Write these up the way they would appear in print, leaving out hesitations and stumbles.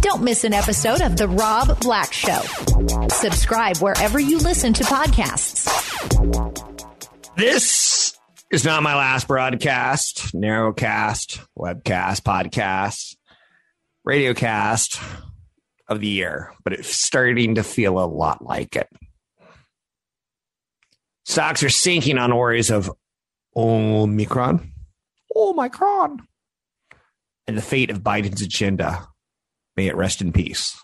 Don't miss an episode of The Rob Black Show. Subscribe wherever you listen to podcasts. This is not my last broadcast, narrowcast, webcast, podcast, radiocast of the year, but it's starting to feel a lot like it. Stocks are sinking on worries of Omicron. And the fate of Biden's agenda. May it rest in peace.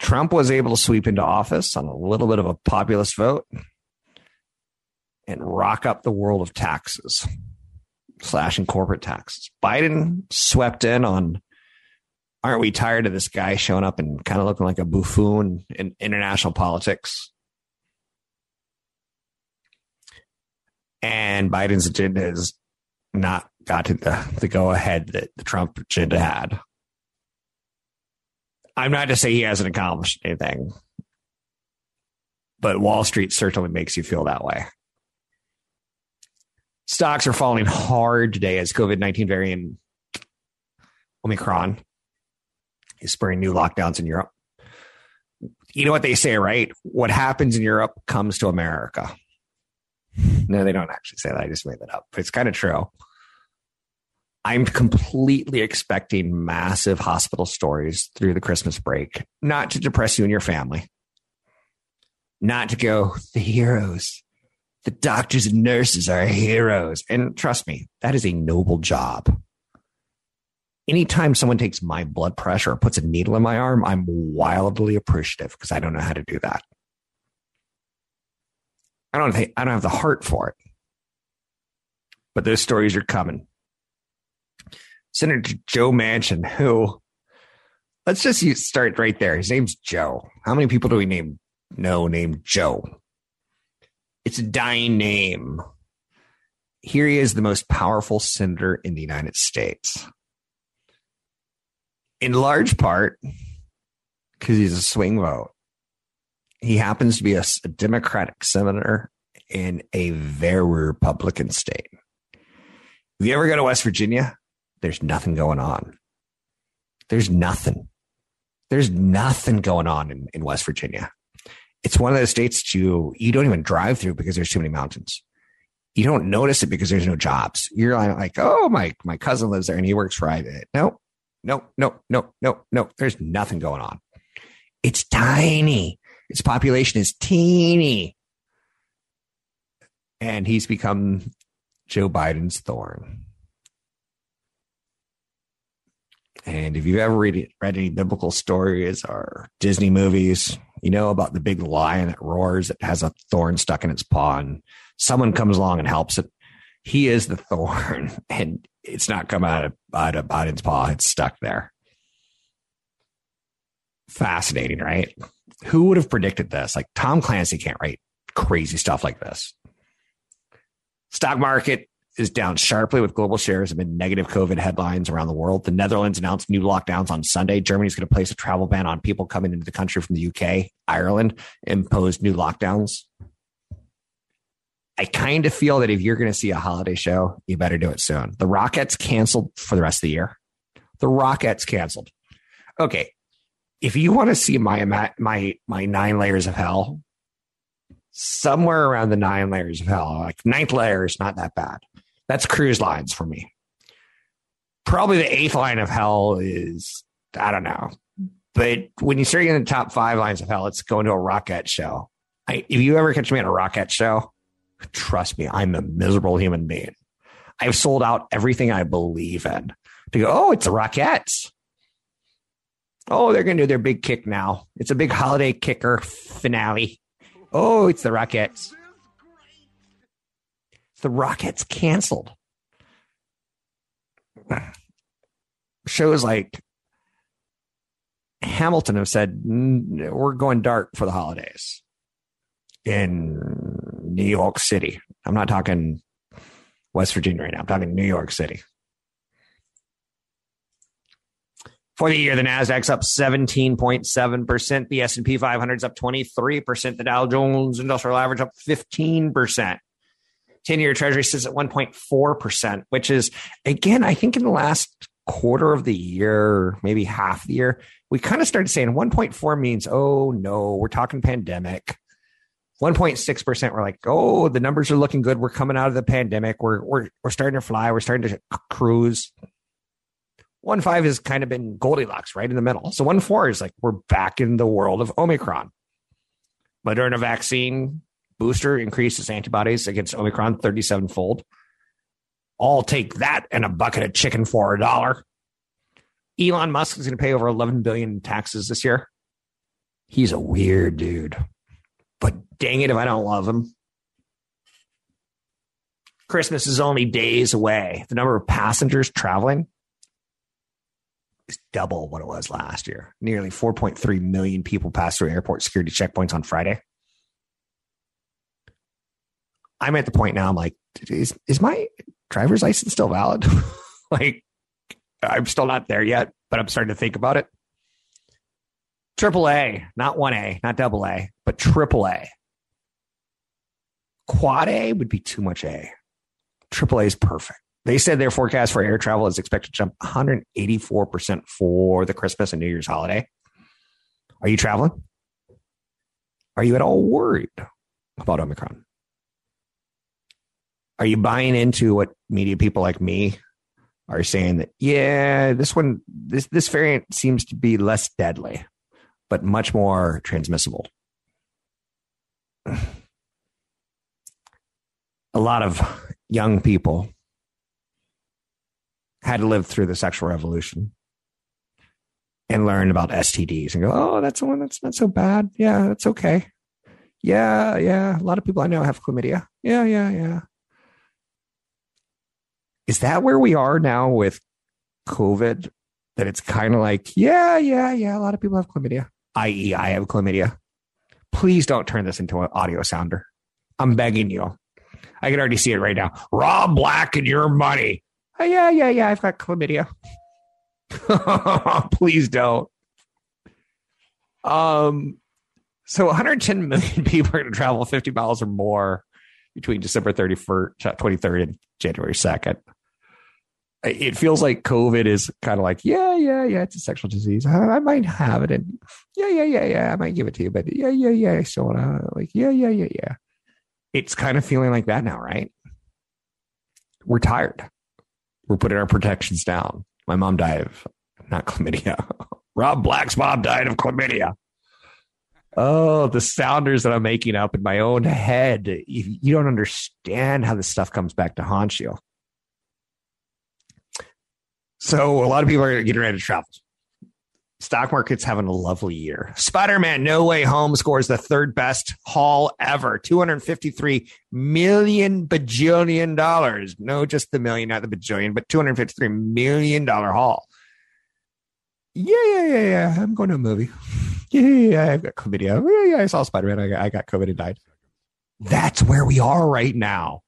Trump was able to sweep into office on a little bit of a populist vote and rock up the world of taxes, slashing corporate taxes. Biden swept in on, aren't we tired of this guy showing up and kind of looking like a buffoon in international politics? And Biden's agenda has not gotten the go-ahead that the Trump agenda had. I'm not to say he hasn't accomplished anything, but Wall Street certainly makes you feel that way. Stocks are falling hard today as COVID-19 variant Omicron is spurring new lockdowns in Europe. You know what they say, right? What happens in Europe comes to America. No, they don't actually say that. I just made that up. But it's kind of true. I'm completely expecting massive hospital stories through the Christmas break, not to depress you and your family, not to go, the heroes, the doctors and nurses are heroes. And trust me, that is a noble job. Anytime someone takes my blood pressure or puts a needle in my arm, I'm wildly appreciative because I don't know how to do that. I don't have the heart for it, but those stories are coming. Senator Joe Manchin, who, let's just start right there. His name's Joe. How many people do we named Joe? It's a dying name. Here he is, the most powerful senator in the United States. In large part, because he's a swing vote. He happens to be a Democratic senator in a very Republican state. If you ever go to West Virginia, there's nothing going on. There's nothing going on in West Virginia. It's one of those states that you don't even drive through because there's too many mountains. You don't notice it because there's no jobs. You're like, oh, my cousin lives there and he works for it. No. There's nothing going on. It's tiny. Its population is teeny. And he's become Joe Biden's thorn. And if you've ever read any biblical stories or Disney movies, you know about the big lion that roars, that has a thorn stuck in its paw, and someone comes along and helps it. He is the thorn, and it's not come out of Biden's paw. It's stuck there. Fascinating, right? Who would have predicted this? Like Tom Clancy can't write crazy stuff like this. Stock market is down sharply with global shares amid negative COVID headlines around the world. The Netherlands announced new lockdowns on Sunday. Germany is going to place a travel ban on people coming into the country from the UK. Ireland imposed new lockdowns. I kind of feel that if you're going to see a holiday show, you better do it soon. The Rockets canceled for the rest of the year. Okay. If you want to see my 9 layers of hell, somewhere around the 9 layers of hell, like ninth layer is not that bad. That's cruise lines for me. Probably the 8th line of hell is, I don't know. But when you start getting the top 5 lines of hell, it's going to a rocket show. If you ever catch me at a rocket show, trust me, I'm a miserable human being. I've sold out everything I believe in to go, oh, it's the Rockettes. Oh, they're going to do their big kick now. It's a big holiday kicker finale. Oh, it's the Rockets. The Rockets canceled. shows like Hamilton have said, we're going dark for the holidays in New York City. I'm not talking West Virginia right now. I'm talking New York City. For the year, the Nasdaq's up 17.7%. The S&P 500's up 23%. The Dow Jones Industrial Average up 15%. 10-year Treasury sits at 1.4%, which is, again, I think in the last quarter of the year, maybe half the year, we kind of started saying 1.4 means, oh, no, we're talking pandemic. 1.6%, we're like, oh, the numbers are looking good. We're coming out of the pandemic. We're starting to fly. We're starting to cruise. 1.5 has kind of been Goldilocks, right in the middle. So 1.4 is like we're back in the world of Omicron. Moderna vaccine booster increases antibodies against Omicron 37-fold. I'll take that and a bucket of chicken for $1. Elon Musk is going to pay over $11 billion in taxes this year. He's a weird dude. But dang it if I don't love him. Christmas is only days away. The number of passengers traveling is double what it was last year. Nearly 4.3 million people passed through airport security checkpoints on Friday. I'm at the point now, I'm like, is my driver's license still valid? Like, I'm still not there yet, but I'm starting to think about it. AAA, not 1A, not AA, but AAA. Quad A would be too much A. AAA is perfect. They said their forecast for air travel is expected to jump 184% for the Christmas and New Year's holiday. Are you traveling? Are you at all worried about Omicron? Are you buying into what media people like me are saying that, yeah, this variant seems to be less deadly, but much more transmissible? A lot of young people had to live through the sexual revolution and learn about STDs and go, oh, that's the one that's not so bad. Yeah, that's okay. Yeah, yeah. A lot of people I know have chlamydia. Yeah, yeah, yeah. Is that where we are now with COVID? That it's kind of like, yeah, yeah, yeah. A lot of people have chlamydia, i.e. I have chlamydia. Please don't turn this into an audio sounder. I'm begging you. I can already see it right now. Rob Black and your money. Oh, yeah, yeah, yeah, I've got chlamydia. Please don't. So 110 million people are going to travel 50 miles or more between December 23rd and January 2nd. It feels like COVID is kind of like, yeah, yeah, yeah, it's a sexual disease. I might have it. And yeah, yeah, yeah, yeah, I might give it to you. But yeah, yeah, yeah, I still want to, like, yeah, yeah, yeah, yeah. It's kind of feeling like that now, right? We're tired. We're putting our protections down. My mom died of, not chlamydia. Rob Black's mom died of chlamydia. Oh, the sounders that I'm making up in my own head. You don't understand how this stuff comes back to haunt you. So a lot of people are getting ready to travel. Stock market's having a lovely year. Spider-Man: No Way Home scores the third best haul ever. $253 million bajillion dollars. No, just the million, not the bajillion, but $253 million haul. Yeah, yeah, yeah, yeah. I'm going to a movie. Yeah, yeah, yeah. I've got chlamydia. Yeah, yeah, I saw Spider-Man. I got COVID and died. That's where we are right now.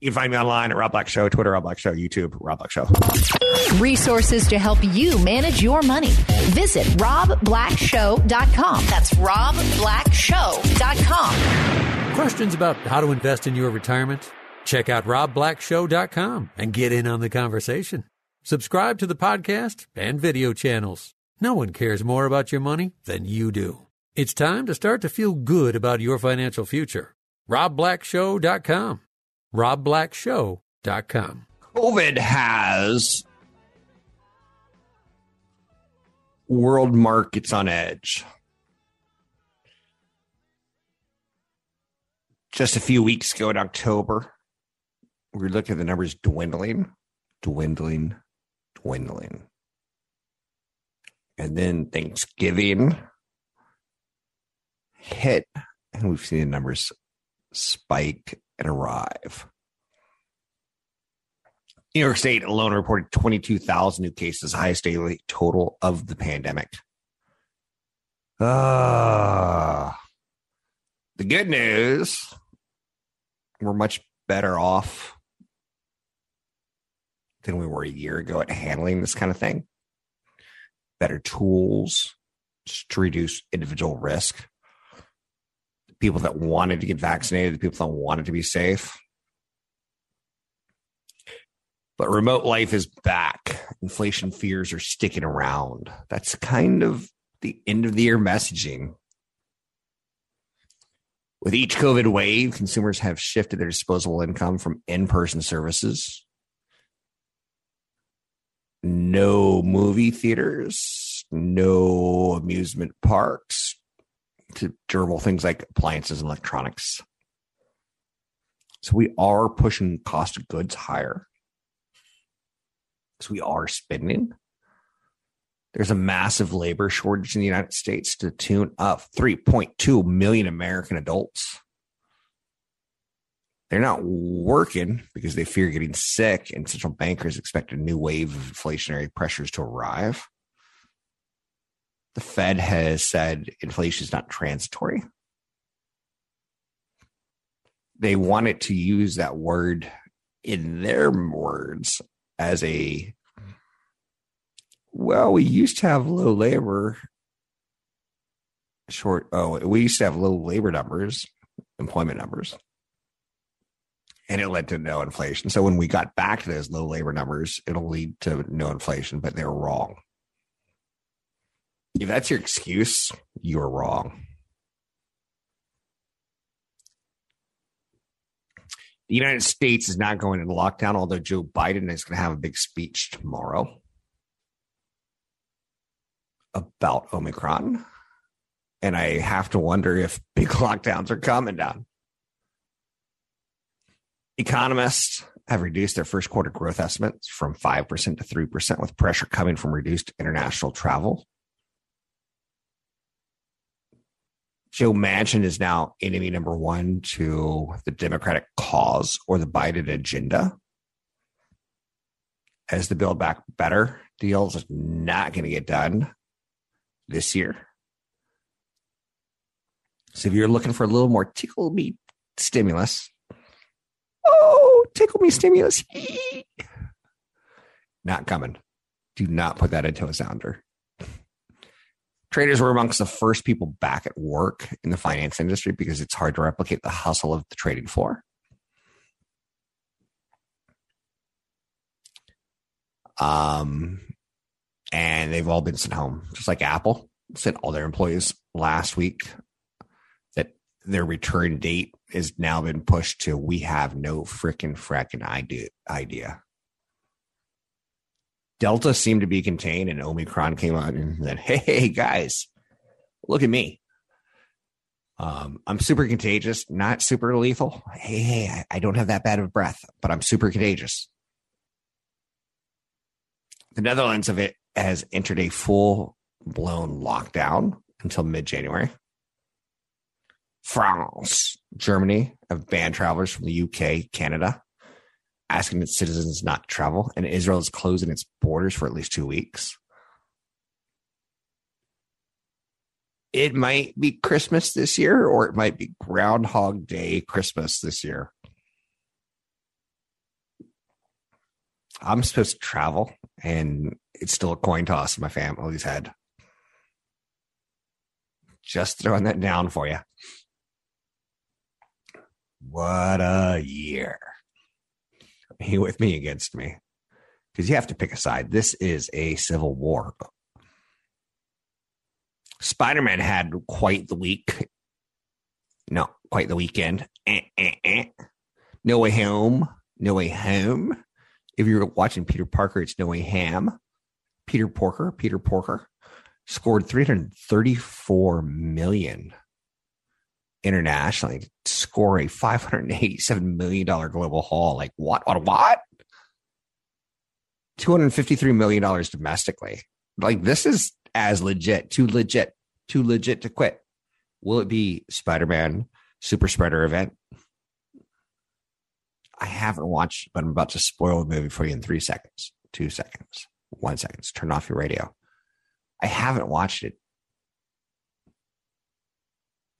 You can find me online at Rob Black Show, Twitter, Rob Black Show, YouTube, Rob Black Show. Resources to help you manage your money. Visit robblackshow.com. That's robblackshow.com. Questions about how to invest in your retirement? Check out robblackshow.com and get in on the conversation. Subscribe to the podcast and video channels. No one cares more about your money than you do. It's time to start to feel good about your financial future. robblackshow.com. RobBlackShow.com. COVID has world markets on edge. Just a few weeks ago in October, we looked at the numbers dwindling. And then Thanksgiving hit, and we've seen the numbers spike and arrive. New York State alone reported 22,000 new cases, highest daily total of the pandemic. The good news, we're much better off than we were a year ago at handling this kind of thing. Better tools to reduce individual risk. The people that wanted to get vaccinated, the people that wanted to be safe. But remote life is back. Inflation fears are sticking around. That's kind of the end of the year messaging. With each COVID wave, consumers have shifted their disposable income from in-person services. No movie theaters, no amusement parks, to durable things like appliances and electronics. So we are pushing cost of goods higher. We are spending. There's a massive labor shortage in the United States to the tune of 3.2 million American adults. They're not working because they fear getting sick, and central bankers expect a new wave of inflationary pressures to arrive. The Fed has said inflation is not transitory. They wanted to use that word in their words as a, well, we used to have low labor short. Oh, we used to have low labor numbers, employment numbers, and it led to no inflation. So when we got back to those low labor numbers, it'll lead to no inflation, but they're wrong. If that's your excuse, you're wrong. The United States is not going into lockdown, although Joe Biden is going to have a big speech tomorrow about Omicron. And I have to wonder if big lockdowns are coming down. Economists have reduced their first quarter growth estimates from 5% to 3%, with pressure coming from reduced international travel. Joe Manchin is now enemy number one to the Democratic cause or the Biden agenda, as the Build Back Better deal is not going to get done this year. So if you're looking for a little more tickle me stimulus, oh, tickle me stimulus, not coming. Do not put that into a sounder. Traders were amongst the first people back at work in the finance industry because it's hard to replicate the hustle of the trading floor. And they've all been sent home, just like Apple sent all their employees last week, that their return date has now been pushed to we have no fracking idea. Delta seemed to be contained and Omicron came out and said, hey, guys, look at me. I'm super contagious, not super lethal. Hey, I don't have that bad of a breath, but I'm super contagious. The Netherlands of it has entered a full-blown lockdown until mid-January. France, Germany have banned travelers from the UK, Canada, asking its citizens not to travel, and Israel is closing its borders for at least 2 weeks. It might be Christmas this year, or it might be Groundhog Day Christmas this year. I'm supposed to travel, and it's still a coin toss in my family's head. Just throwing that down for you. What a year. He with me against me, because you have to pick a side. This is a civil war. Spider-Man had quite the week. No, quite the weekend. No Way Home. No Way Home. If you're watching Peter Parker, it's No Way Ham. Peter Parker scored 334 million internationally, score a $587 million global haul. Like what? $253 million domestically. Like this is as legit, too legit to quit. Will it be Spider-Man super spreader event? I haven't watched, but I'm about to spoil the movie for you in 3 seconds, 2 seconds, 1 second. Turn off your radio. I haven't watched it.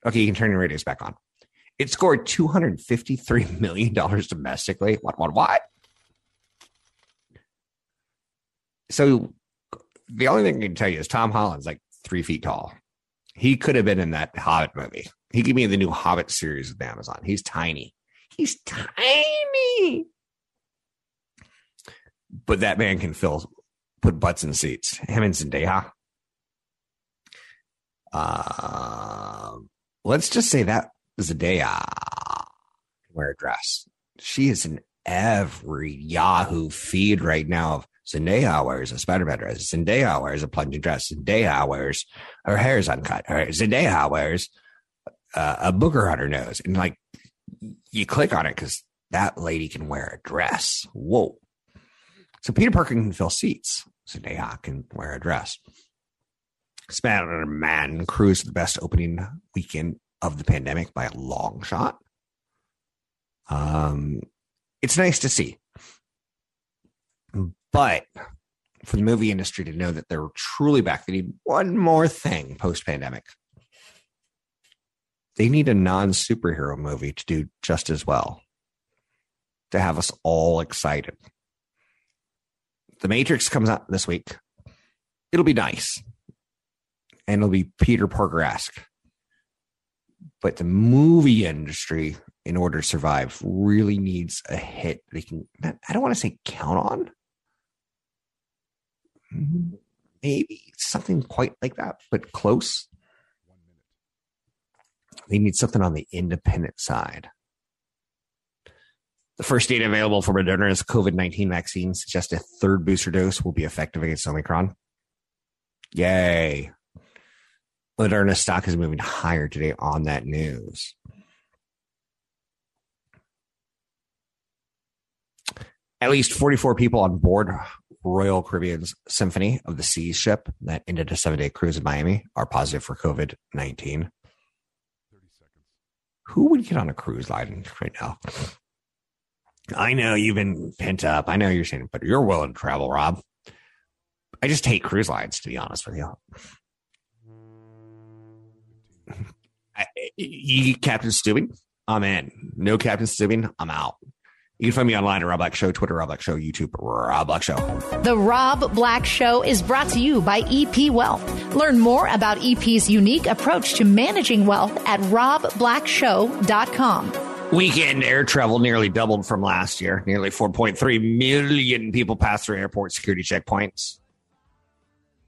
Okay, you can turn your radios back on. It scored $253 million domestically. What? So the only thing I can tell you is Tom Holland's like 3 feet tall. He could have been in that Hobbit movie. He could be in the new Hobbit series with Amazon. He's tiny. He's tiny. But that man can put butts in seats. Him and Zendaya. Let's just say that Zendaya can wear a dress. She is in every Yahoo feed right now of Zendaya wears a Spider-Man dress. Zendaya wears a plunging dress. Zendaya wears her hair's uncut. Zendaya wears a booger on her nose. And like you click on it because that lady can wear a dress. Whoa. So Peter Parker can fill seats. Zendaya can wear a dress. Spider-Man cruised the best opening weekend of the pandemic by a long shot. It's nice to see. But for the movie industry to know that they're truly back, they need one more thing post-pandemic. They need a non-superhero movie to do just as well, to have us all excited. The Matrix comes out this week. It'll be nice. And it'll be Peter Parker-esque. But the movie industry, in order to survive, really needs a hit they can, I don't want to say count on. Maybe something quite like that, but close. They need something on the independent side. The first data available for Moderna's COVID-19 vaccine suggests a third booster dose will be effective against Omicron. Yay. Moderna stock is moving higher today on that news. At least 44 people on board Royal Caribbean's Symphony of the Seas ship that ended a 7-day cruise in Miami are positive for COVID-19. Who would get on a cruise line right now? I know you've been pent up. I know you're saying, but you're willing to travel, Rob. I just hate cruise lines, to be honest with you. Captain Steubing, I'm in. No Captain Steubing, I'm out. You can find me online at Rob Black Show, Twitter, Rob Black Show, YouTube, Rob Black Show. The Rob Black Show is brought to you by EP Wealth. Learn more about EP's unique approach to managing wealth at robblackshow.com. Weekend air travel nearly doubled from last year. Nearly 4.3 million people passed through airport security checkpoints.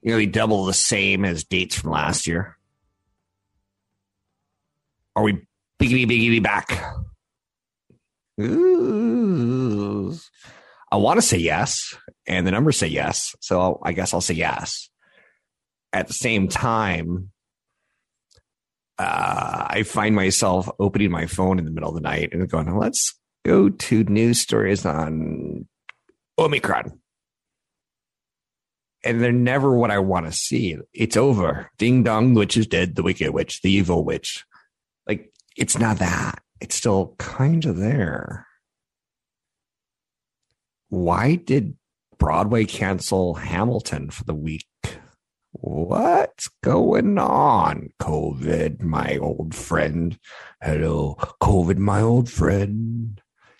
Nearly double the same as dates from last year. Are we biggity back? Ooh. I want to say yes, and the numbers say yes, so I guess I'll say yes. At the same time, I find myself opening my phone in the middle of the night and going, let's go to news stories on Omicron. And they're never what I want to see. It's over. Ding dong, witch is dead, the wicked witch, the evil witch. Like, it's not that. It's still kind of there. Why did Broadway cancel Hamilton for the week? What's going on, COVID, my old friend? Hello, COVID, my old friend.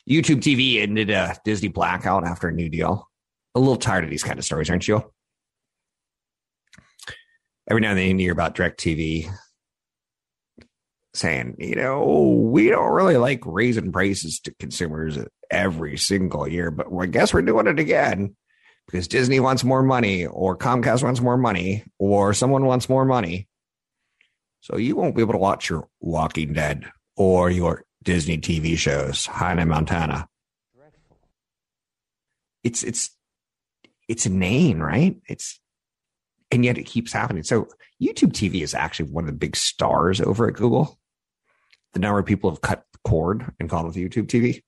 YouTube TV ended a Disney blackout after a new deal. A little tired of these kind of stories, aren't you? Every now and then you hear about DirecTV saying, you know, we don't really like raising prices to consumers every single year, but I guess we're doing it again because Disney wants more money, or Comcast wants more money, or someone wants more money. So you won't be able to watch your Walking Dead or your Disney TV shows, Hannah Montana. It's inane, right? And yet it keeps happening. So YouTube TV is actually one of the big stars over at Google. The number of people have cut the cord and gone with YouTube TV.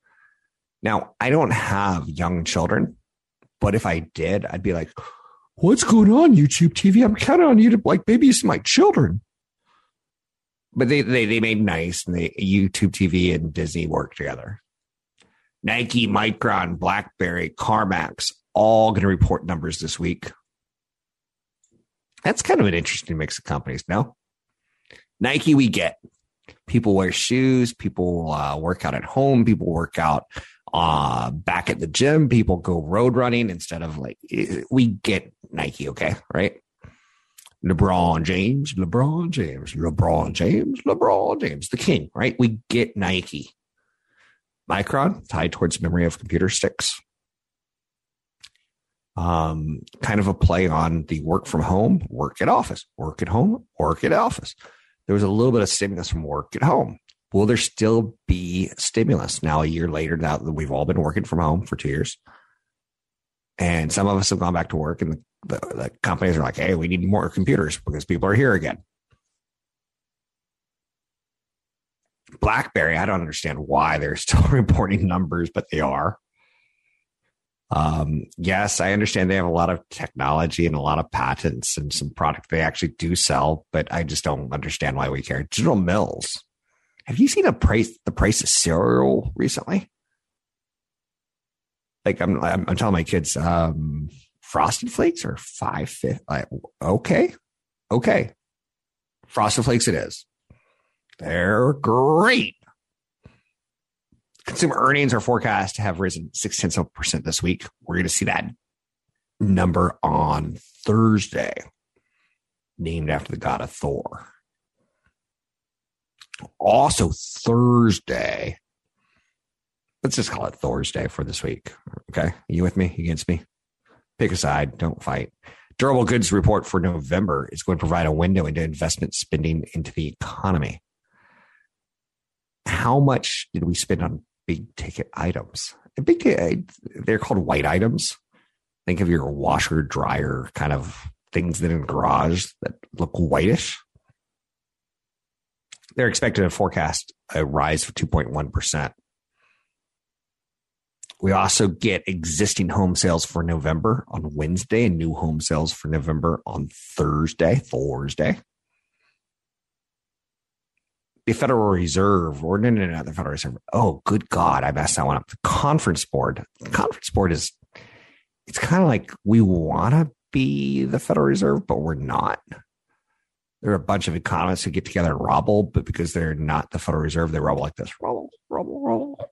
Now, I don't have young children, but if I did, I'd be like, what's going on, YouTube TV? I'm counting on you to like babysit my children. But they made nice, and YouTube TV and Disney worked together. Nike, Micron, BlackBerry, CarMax, all going to report numbers this week. That's kind of an interesting mix of companies, no? Nike, we get. People wear shoes. People work out at home. People work out back at the gym. People go road running instead of like, we get Nike, okay, right? LeBron James, the king, right? We get Nike. Micron, tied towards memory of computer sticks. Kind of a play on the work from home, work at office, work at home, work at office. There was a little bit of stimulus from work at home. Will there still be stimulus now a year later now that we've all been working from home for 2 years? And some of us have gone back to work and the companies are like, hey, we need more computers because people are here again. BlackBerry, I don't understand why they're still reporting numbers, but they are. Yes, I understand they have a lot of technology and a lot of patents and some product they actually do sell, but I just don't understand why we care. Digital Mills. Have you seen the price of cereal recently? Like I'm telling my kids, Frosted Flakes are $5.50. Okay. Frosted Flakes it is. They're great. Consumer earnings are forecast to have risen 0.6% this week. We're going to see that number on Thursday, named after the god of Thor. Also Thursday, let's just call it Thursday for this week. Okay, you with me? You against me? Pick a side. Don't fight. Durable goods report for November is going to provide a window into investment spending into the economy. How much did we spend on big ticket items? They're called white items. Think of your washer, dryer kind of things that in the garage that look whitish. They're expected to forecast a rise of 2.1%. We also get existing home sales for November on Wednesday and new home sales for November on Thursday. The Federal Reserve, or not the Federal Reserve. Oh, good God, I messed that one up. The Conference Board is, it's kind of like we want to be the Federal Reserve, but we're not. There are a bunch of economists who get together and robble, but because they're not the Federal Reserve, they robble like this. Robble.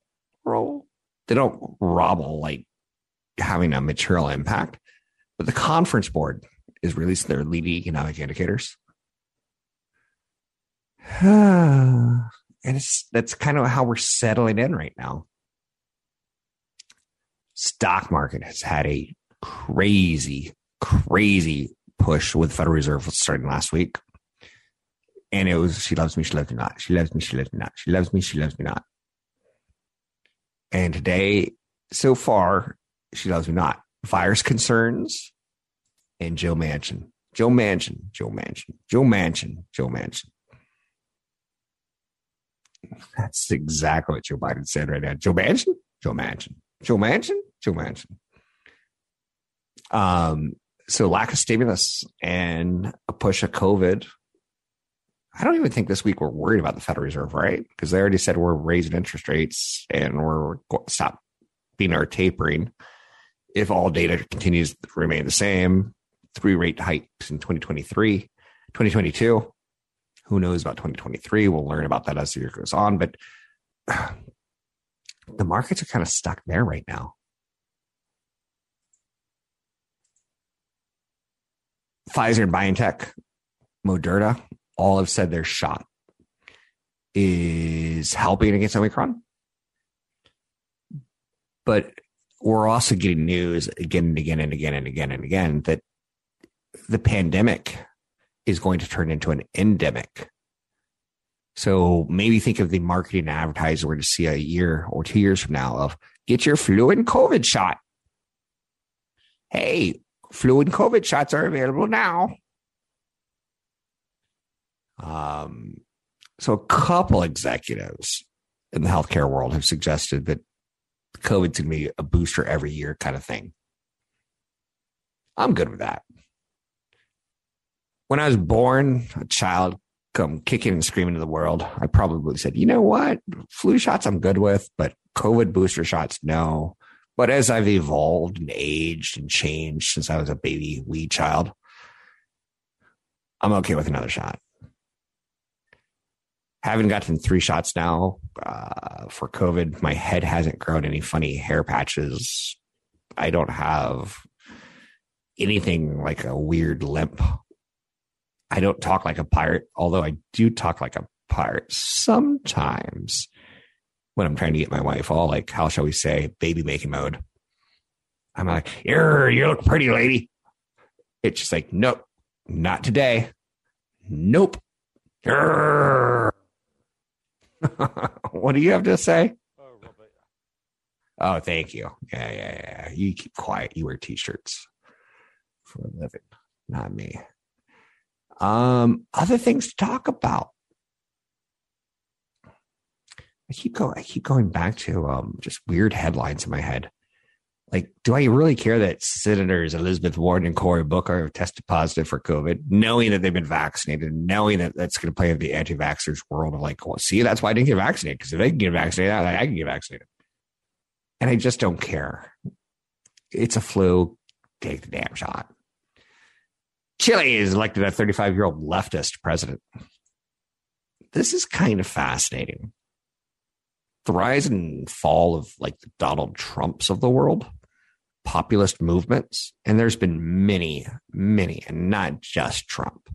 They don't robble like having a material impact, but the Conference Board is releasing their leading economic indicators. And that's kind of how we're settling in right now. Stock market has had a crazy push with Federal Reserve starting last week. And it was, she loves me, she loves me not. She loves me, she loves me not. She loves me, she loves me not. And today, so far, she loves me not. Virus concerns and Joe Manchin. That's exactly what Joe Biden said right now. Joe Manchin. So lack of stimulus and a push of COVID. I don't even think this week we're worried about the Federal Reserve, right? Because they already said we're raising interest rates and we're stopping our tapering. If all data continues to remain the same, 3 rate hikes in 2023, 2022. Who knows about 2023? We'll learn about that as the year goes on. But the markets are kind of stuck there right now. Pfizer and BioNTech, Moderna, all have said their shot is helping against Omicron. But we're also getting news again and again that the pandemic is going to turn into an endemic. So maybe think of the marketing and advertising we're to see a year or 2 years from now of get your flu and COVID shot. Hey, flu and COVID shots are available now. So a couple executives in the healthcare world have suggested that COVID's going to be a booster every year kind of thing. I'm good with that. When I was born, a child come kicking and screaming to the world, I probably said, you know what? Flu shots I'm good with, but COVID booster shots, no. But as I've evolved and aged and changed since I was a baby wee child, I'm okay with another shot. Haven't gotten 3 shots now for COVID. My head hasn't grown any funny hair patches. I don't have anything like a weird limp. I don't talk like a pirate, although I do talk like a pirate sometimes when I'm trying to get my wife all like, how shall we say, baby making mode. I'm like, you look pretty, lady. It's just like, nope, not today. Nope. What do you have to say? Oh, thank you. Yeah. You keep quiet. You wear t-shirts for a living, not me. Other things to talk about. I keep going back to just weird headlines in my head. Like, do I really care that Senators Elizabeth Warren and Cory Booker have tested positive for COVID, knowing that they've been vaccinated, knowing that that's going to play in the anti-vaxxers world of like, well, see, that's why I didn't get vaccinated, because if they can get vaccinated, I can get vaccinated. And I just don't care. It's a flu. Take the damn shot. Chile has elected a 35-year-old leftist president. This is kind of fascinating. The rise and fall of like the Donald Trumps of the world, populist movements, and there's been many, many, and not just Trump.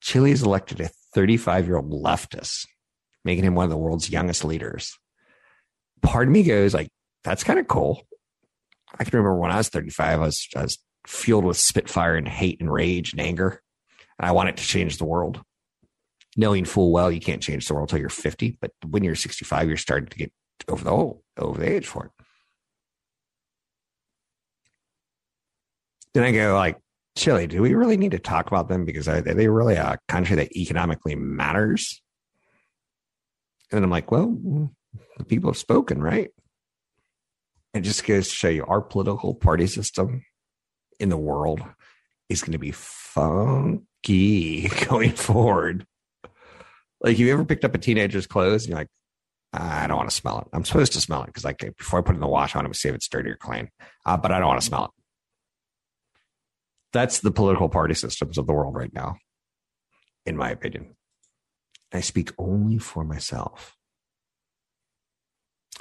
Chile has elected a 35-year-old leftist, making him one of the world's youngest leaders. Part of me goes like, that's kind of cool. I can remember when I was 35, I was fueled with spitfire and hate and rage and anger. And I wanted to change the world. Knowing full well, you can't change the world till you're 50. But when you're 65, you're starting to get over the age for it. Then I go like, Chile, do we really need to talk about them? Because are they really a country that economically matters? And then I'm like, well, the people have spoken, right? It just goes to show you our political party system in the world is going to be funky going forward. Like, you ever picked up a teenager's clothes and you're like, I don't want to smell it. I'm supposed to smell it because like before I put it in the wash, I want to see if it's dirty or clean, but I don't want to smell it. That's the political party systems of the world right now, in my opinion. I speak only for myself.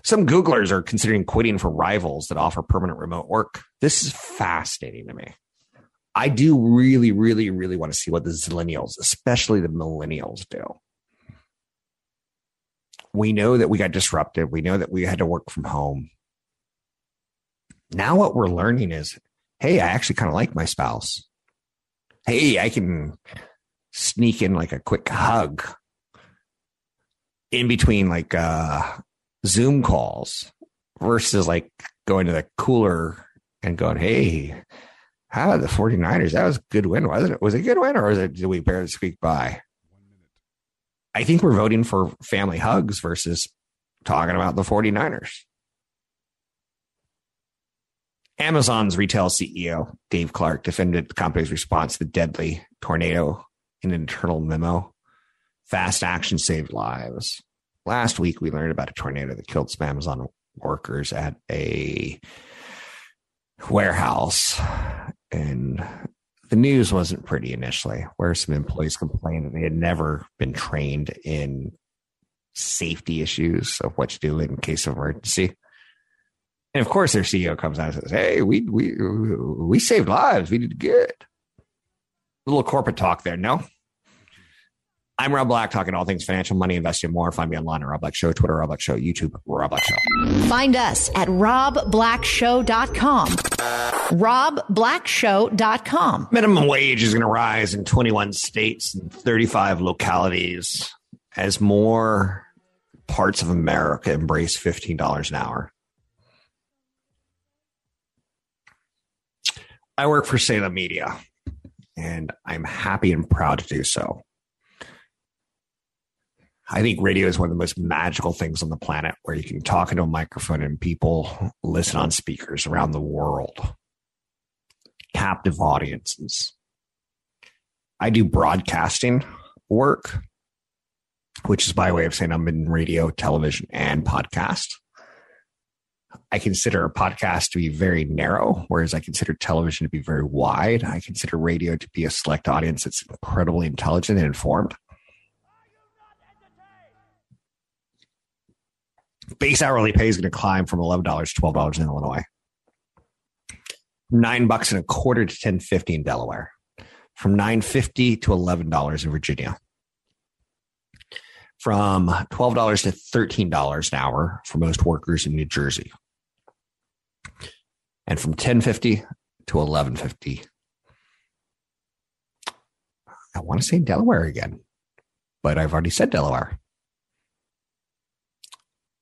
Some Googlers are considering quitting for rivals that offer permanent remote work. This is fascinating to me. I do really, really, really want to see what the Zillennials, especially the millennials, do. We know that we got disrupted. We know that we had to work from home. Now what we're learning is, hey, I actually kind of like my spouse. Hey, I can sneak in like a quick hug in between like Zoom calls versus like going to the cooler and going, hey, how about the 49ers? That was a good win, wasn't it? Was it a good win or was it, did we barely squeak by? I think we're voting for family hugs versus talking about the 49ers. Amazon's retail CEO, Dave Clark, defended the company's response to the deadly tornado in an internal memo. Fast action saved lives. Last week, we learned about a tornado that killed some Amazon workers at a warehouse. And the news wasn't pretty initially, where some employees complained that they had never been trained in safety issues of what to do in case of emergency. And of course, their CEO comes out and says, hey, we saved lives. We did good. A little corporate talk there, no? I'm Rob Black, talking all things financial, money, investing, more. Find me online at Rob Black Show, Twitter, Rob Black Show, YouTube, Rob Black Show. Find us at robblackshow.com. Robblackshow.com. Minimum wage is going to rise in 21 states and 35 localities as more parts of America embrace $15 an hour. I work for Salem Media, and I'm happy and proud to do so. I think radio is one of the most magical things on the planet, where you can talk into a microphone and people listen on speakers around the world. Captive audiences. I do broadcasting, work, which is by way of saying I'm in radio, television, and podcast. I consider a podcast to be very narrow, whereas I consider television to be very wide. I consider radio to be a select audience that's incredibly intelligent and informed. Base hourly pay is going to climb from $11 to $12 in Illinois. $9.25 to $10.50 in Delaware. From $9.50 to $11 in Virginia. From $12 to $13 an hour for most workers in New Jersey. And from $10.50 to $11.50. I want to say Delaware again, but I've already said Delaware.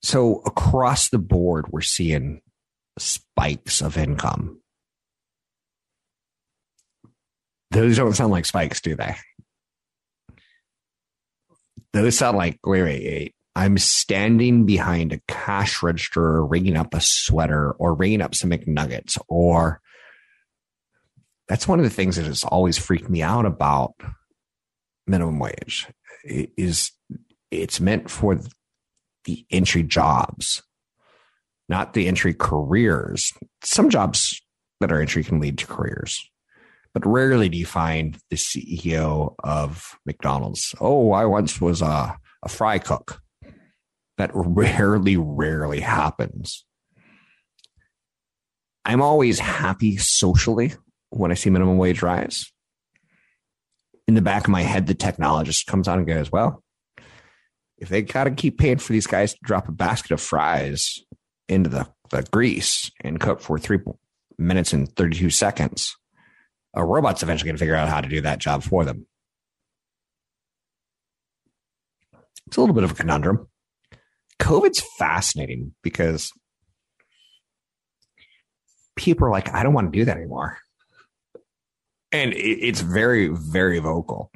So across the board, we're seeing spikes of income. Those don't sound like spikes, do they? Those sound like, wait. I'm standing behind a cash register, ringing up a sweater or ringing up some McNuggets. Or that's one of the things that has always freaked me out about minimum wage is it's meant for the entry jobs, not the entry careers. Some jobs that are entry can lead to careers. But rarely do you find the CEO of McDonald's. Oh, I once was a fry cook. That rarely happens. I'm always happy socially when I see minimum wage rise. In the back of my head, the technologist comes on and goes, well, if they got to keep paying for these guys to drop a basket of fries into the grease and cook for 3 minutes and 32 seconds, a robot's eventually going to figure out how to do that job for them. It's a little bit of a conundrum. COVID's fascinating because people are like, I don't want to do that anymore. And it's very, very vocal.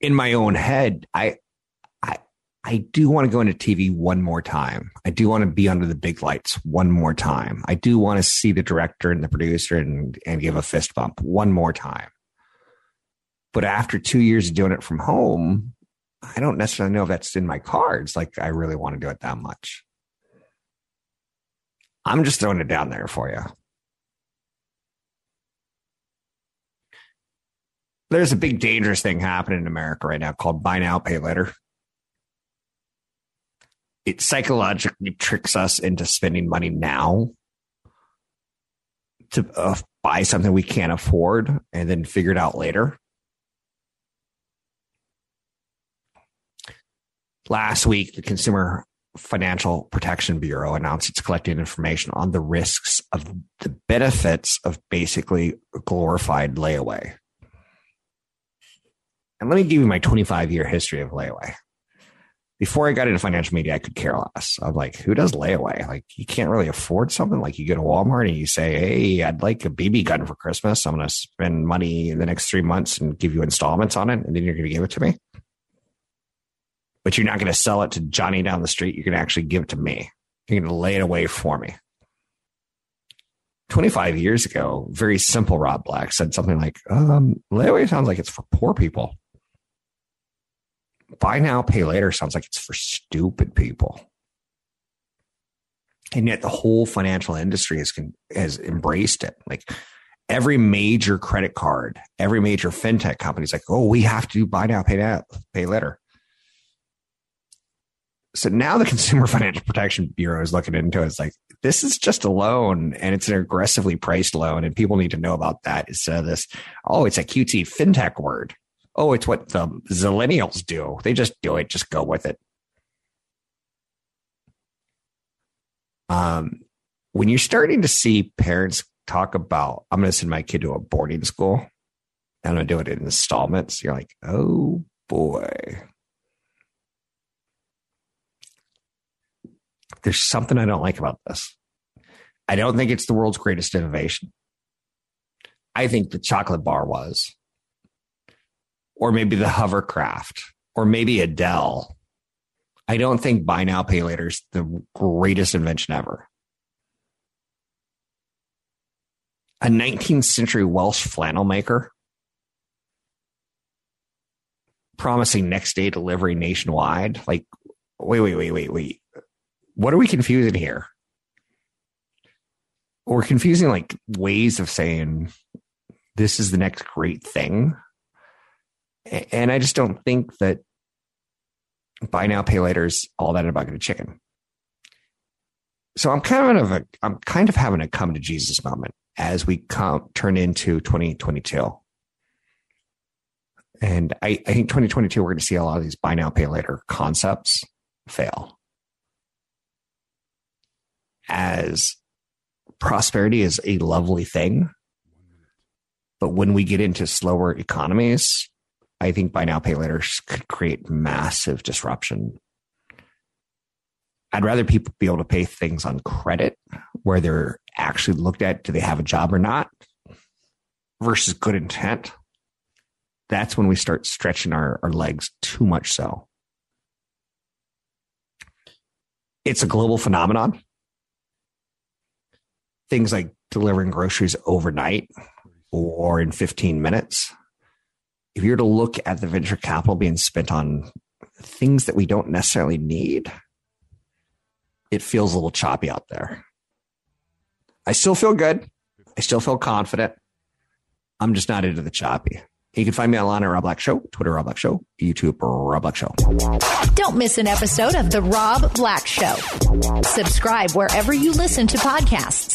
In my own head, I do want to go into TV one more time. I do want to be under the big lights one more time. I do want to see the director and the producer and give a fist bump one more time. But after 2 years of doing it from home, I don't necessarily know if that's in my cards. Like, I really want to do it that much. I'm just throwing it down there for you. There's a big dangerous thing happening in America right now called buy now, pay later. It psychologically tricks us into spending money now to buy something we can't afford and then figure it out later. Last week, the Consumer Financial Protection Bureau announced it's collecting information on the risks of the benefits of basically glorified layaway. And let me give you my 25-year history of layaway. Before I got into financial media, I could care less. I'm like, who does layaway? Like, you can't really afford something. Like, you go to Walmart and you say, hey, I'd like a BB gun for Christmas. I'm going to spend money in the next 3 months and give you installments on it. And then you're going to give it to me. But you're not going to sell it to Johnny down the street. You're going to actually give it to me. You're going to lay it away for me. 25 years ago, very simple Rob Black said something like, layaway sounds like it's for poor people. Buy now, pay later sounds like it's for stupid people. And yet the whole financial industry has embraced it. Like every major credit card, every major fintech company is like, oh, we have to do buy now, pay later. So now the Consumer Financial Protection Bureau is looking into it. It's like, this is just a loan and it's an aggressively priced loan and people need to know about that instead of this, oh, it's a cutesy fintech word. Oh, it's what the Zillennials do. They just do it. Just go with it. When you're starting to see parents talk about, I'm going to send my kid to a boarding school. I'm going to do it in installments. You're like, oh, boy. There's something I don't like about this. I don't think it's the world's greatest innovation. I think the chocolate bar was. Or maybe the hovercraft, or maybe Adele. I don't think buy now, pay later is the greatest invention ever. A 19th century Welsh flannel maker promising next day delivery nationwide. Like, wait. What are we confusing here? We're confusing like ways of saying this is the next great thing. And I just don't think that buy now, pay later is all that in a bucket of chicken. So I'm kind of having a come to Jesus moment as we turn into 2022. And I think 2022, we're going to see a lot of these buy now, pay later concepts fail. As prosperity is a lovely thing, but when we get into slower economies, I think buy now, pay later could create massive disruption. I'd rather people be able to pay things on credit where they're actually looked at, do they have a job or not, versus good intent. That's when we start stretching our legs too much so. It's a global phenomenon. Things like delivering groceries overnight or in 15 minutes. If you're to look at the venture capital being spent on things that we don't necessarily need, it feels a little choppy out there. I still feel good. I still feel confident. I'm just not into the choppy. You can find me online at Rob Black Show, Twitter, Rob Black Show, YouTube, Rob Black Show. Don't miss an episode of The Rob Black Show. Subscribe wherever you listen to podcasts.